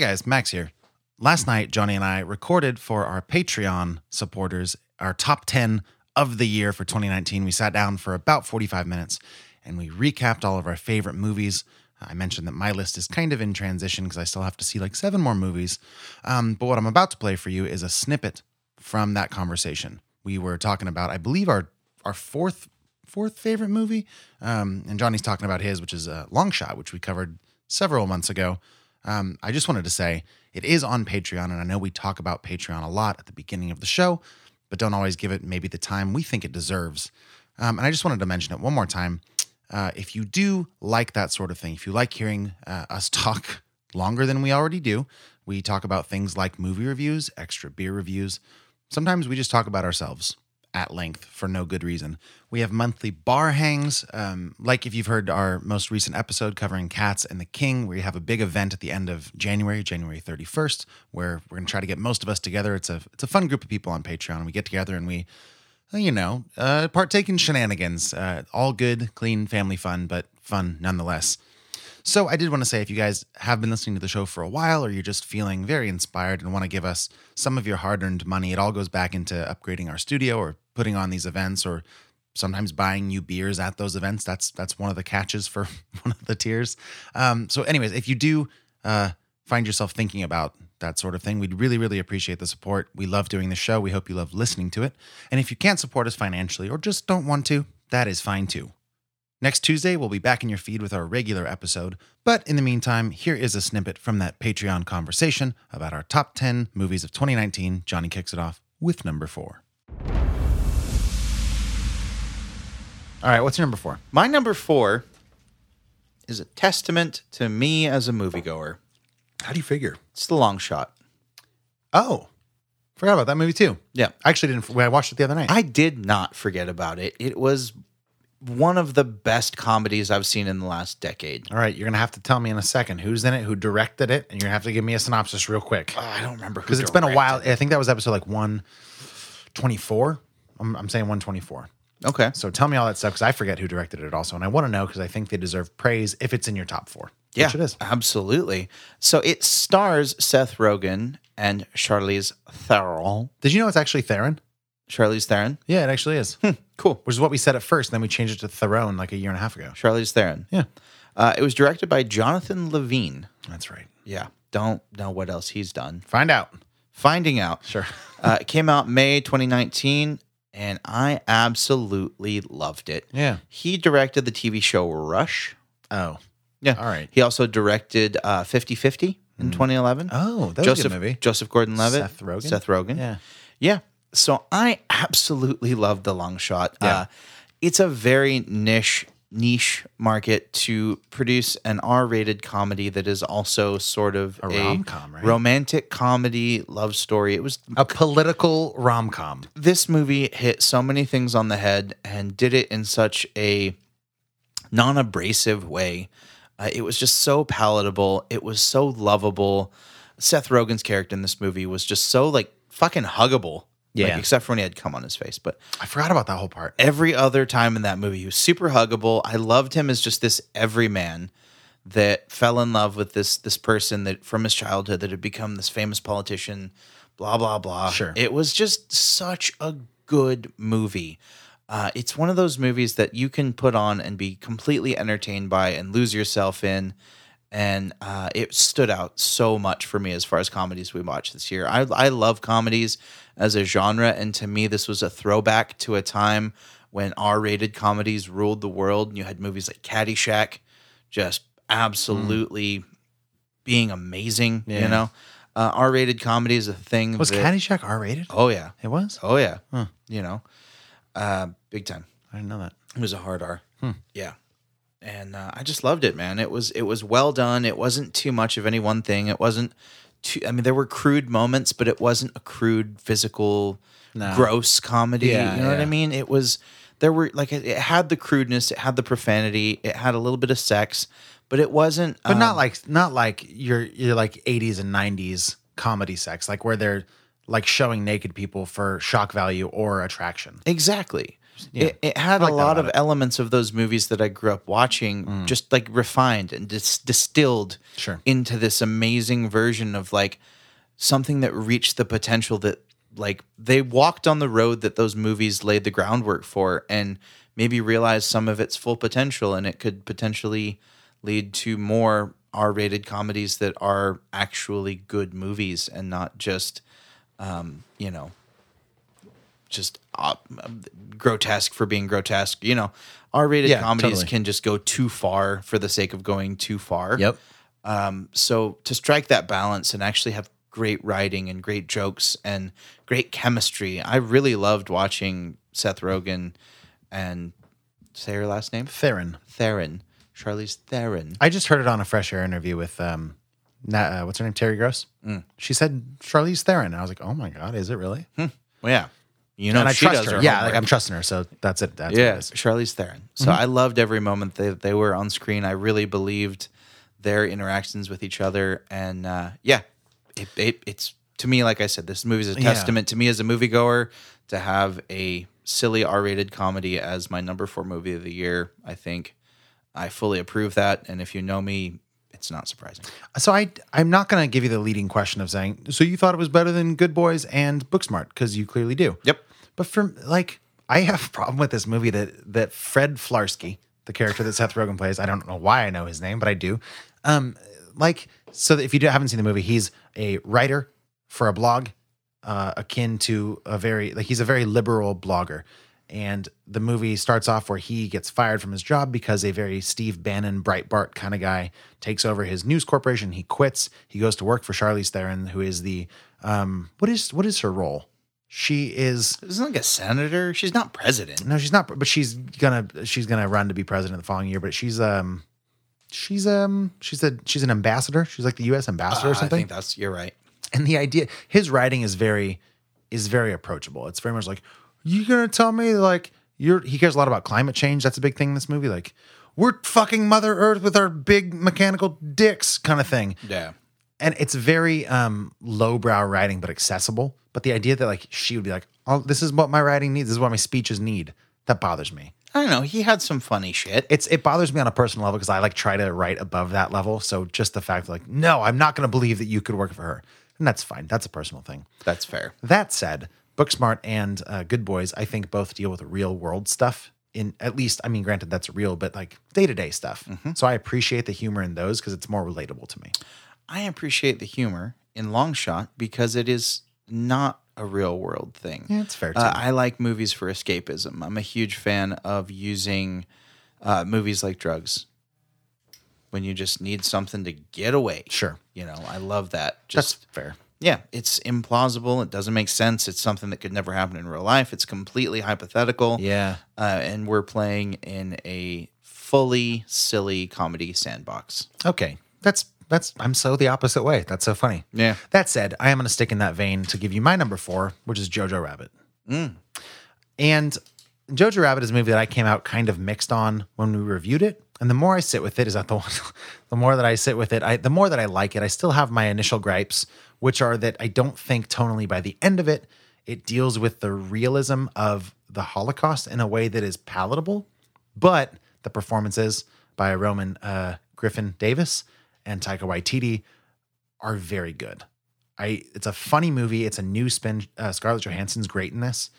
Hey guys, Max here. Last night, Johnny and I recorded for our Patreon supporters our top 10 of the year for 2019. We sat down for about 45 minutes and we recapped all of our favorite movies. I mentioned that my list is kind of in transition because I still have to see like 7 more movies. But what I'm about to play for you is a snippet from that conversation. We were talking about, I believe, our fourth favorite movie. And Johnny's talking about his, which is a Long Shot, which we covered several months ago. I just wanted to say it is on Patreon, and I know we talk about Patreon a lot at the beginning of the show, but don't always give it maybe the time we think it deserves. And I just wanted to mention it one more time. If you do like that sort of thing, if you like hearing us talk longer than we already do, we talk about things like movie reviews, extra beer reviews. Sometimes we just talk about ourselves at length for no good reason. We have monthly bar hangs. Like if you've heard our most recent episode covering Cats and The King, we have a big event at the end of January 31st, where we're going to try to get most of us together. It's a fun group of people on Patreon. We get together and we, partake in shenanigans. All good, clean, family fun, but fun nonetheless. So I did want to say, if you guys have been listening to the show for a while, or you're just feeling very inspired and want to give us some of your hard-earned money, it all goes back into upgrading our studio or putting on these events or sometimes buying you beers at those events. That's one of the catches for one of the tiers. So anyways, if you do find yourself thinking about that sort of thing, we'd really, really appreciate the support. We love doing the show. We hope you love listening to it. And if you can't support us financially or just don't want to, that is fine too. Next Tuesday, we'll be back in your feed with our regular episode. But in the meantime, here is a snippet from that Patreon conversation about our top 10 movies of 2019. Johnny kicks it off with number 4. All right, what's your number 4? My number 4 is a testament to me as a moviegoer. How do you figure? It's The Long Shot. Oh, forgot about that movie too. Yeah. I actually didn't. I watched it the other night. I did not forget about it. It was one of the best comedies I've seen in the last decade. All right, you're going to have to tell me in a second who's in it, who directed it, and you're going to have to give me a synopsis real quick. I don't remember who because it's been a while. I think that was episode like 124. I'm saying 124. Okay. So tell me all that stuff because I forget who directed it also, and I want to know because I think they deserve praise if it's in your top 4. Yeah, which it is. Absolutely. So it stars Seth Rogen and Charlize Theron. Did you know it's actually Theron? Charlize Theron? Yeah, it actually is. Cool. Which is what we said at first, and then we changed it to Theron like a year and a half ago. Charlize Theron. Yeah. It was directed by Jonathan Levine. That's right. Yeah. Don't know what else he's done. Finding out. Sure. It came out May 2019, and I absolutely loved it. Yeah. He directed the TV show Rush. Oh. Yeah. All right. He also directed 50-50 in 2011. Oh, that was a good movie. Joseph Gordon-Levitt. Seth Rogen. Yeah. Yeah. So I absolutely love The Long Shot. Yeah. It's a very niche market to produce an R-rated comedy that is also sort of a rom-com, right? Romantic comedy, love story. It was a political rom-com. This movie hit so many things on the head and did it in such a non-abrasive way. It was just so palatable. It was so lovable. Seth Rogen's character in this movie was just so like fucking huggable. Yeah. Like, except for when he had cum on his face. But I forgot about that whole part. Every other time in that movie, he was super huggable. I loved him as just this everyman that fell in love with this person that from his childhood that had become this famous politician, blah, blah, blah. Sure. It was just such a good movie. It's one of those movies that you can put on and be completely entertained by and lose yourself in. And it stood out so much for me as far as comedies we watched this year. I love comedies as a genre, and to me, this was a throwback to a time when R-rated comedies ruled the world. And you had movies like Caddyshack just absolutely being amazing, you know? R-rated comedy is a thing. Was Caddyshack R-rated? Oh, yeah. It was? Oh, yeah. Huh. You know? Big time. I didn't know that. It was a hard R. Yeah. And I just loved it, man. It was well done. It wasn't too much of any one thing. It wasn't too, there were crude moments, but it wasn't a crude, physical, gross comedy. Yeah, you know what I mean? It was, there were, like, it had the crudeness, it had the profanity, it had a little bit of sex, but it wasn't. But not like your like 80s and 90s comedy sex, like where they're like showing naked people for shock value or attraction. Exactly. yeah, it had a lot of elements of those movies that I grew up watching, just like refined and distilled into this amazing version of like something that reached the potential that like they walked on the road that those movies laid the groundwork for, and maybe realized some of its full potential, and it could potentially lead to more R-rated comedies that are actually good movies and not just, you know, just grotesque for being grotesque. You know, R-rated comedies can just go too far for the sake of going too far. Yep. So to strike that balance and actually have great writing and great jokes and great chemistry, I really loved watching Seth Rogen and say her last name? Theron. Charlize Theron. I just heard it on a Fresh Air interview with, what's her name? Terry Gross. She said Charlize Theron. I was like, oh my God, is it really? Well, yeah. You know, and she trust does her. Yeah, like I'm trusting her. So that's it. That's what it is. Charlize Theron. So I loved every moment that they were on screen. I really believed their interactions with each other. And it's to me, like I said, this movie is a testament to me as a moviegoer to have a silly R-rated comedy as my number 4 movie of the year. I think I fully approve that. And if you know me, it's not surprising. So I'm not going to give you the leading question of saying, so you thought it was better than Good Boys and Booksmart, because you clearly do. Yep. But for like, I have a problem with this movie that Fred Flarsky, the character that Seth Rogen plays, I don't know why I know his name, but I do. So if you haven't seen the movie, he's a writer for a blog akin to he's a very liberal blogger. And the movie starts off where he gets fired from his job because a very Steve Bannon, Breitbart kind of guy takes over his news corporation. He quits. He goes to work for Charlize Theron, who is the what is her role? She is isn't like a senator. She's not president. No, she's not. But she's gonna run to be president the following year. But she's an ambassador. She's like the U.S. ambassador or something. I think you're right. And the idea, his writing is very approachable. It's very much like, you're going to tell me, like, he cares a lot about climate change. That's a big thing in this movie. Like, we're fucking Mother Earth with our big mechanical dicks kind of thing. Yeah. And it's very lowbrow writing, but accessible. But the idea that, like, she would be like, oh, this is what my writing needs. This is what my speeches need. That bothers me. I don't know. He had some funny shit. It bothers me on a personal level because I, like, try to write above that level. So just the fact that, like, no, I'm not going to believe that you could work for her. And that's fine. That's a personal thing. That's fair. That said, Booksmart and Good Boys, I think, both deal with real world stuff. Granted, that's real, but like day-to-day stuff. Mm-hmm. So I appreciate the humor in those because it's more relatable to me. I appreciate the humor in Long Shot because it is not a real world thing. Yeah, it's fair too. I like movies for escapism. I'm a huge fan of using movies like drugs when you just need something to get away. Sure. You know, I love that. That's fair. Yeah, it's implausible. It doesn't make sense. It's something that could never happen in real life. It's completely hypothetical. Yeah. And we're playing in a fully silly comedy sandbox. Okay. That's I'm so the opposite way. That's so funny. Yeah. That said, I am going to stick in that vein to give you my number 4, which is Jojo Rabbit. And Jojo Rabbit is a movie that I came out kind of mixed on when we reviewed it. And the more I sit with it, the more that I sit with it, the more that I like it. I still have my initial gripes, which are that I don't think tonally by the end of it, it deals with the realism of the Holocaust in a way that is palatable. But the performances by Roman Griffin Davis and Taika Waititi are very good. It's a funny movie. It's a new spin. Scarlett Johansson's great in this.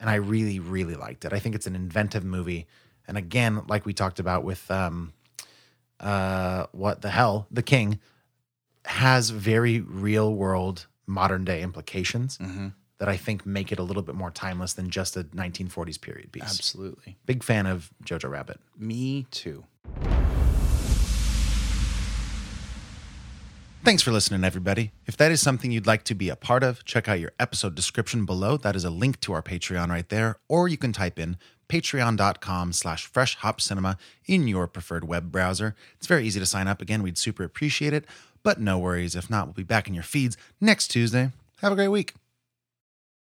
And I really, really liked it. I think it's an inventive movie. And again, like we talked about with The King, has very real world modern day implications that I think make it a little bit more timeless than just a 1940s period piece. Absolutely. Big fan of Jojo Rabbit. Me too. Thanks for listening, everybody. If that is something you'd like to be a part of, check out your episode description below. That is a link to our Patreon right there, or you can type in patreon.com/freshhopcinema in your preferred web browser. It's very easy to sign up. Again, we'd super appreciate it, but no worries. If not, we'll be back in your feeds next Tuesday. Have a great week.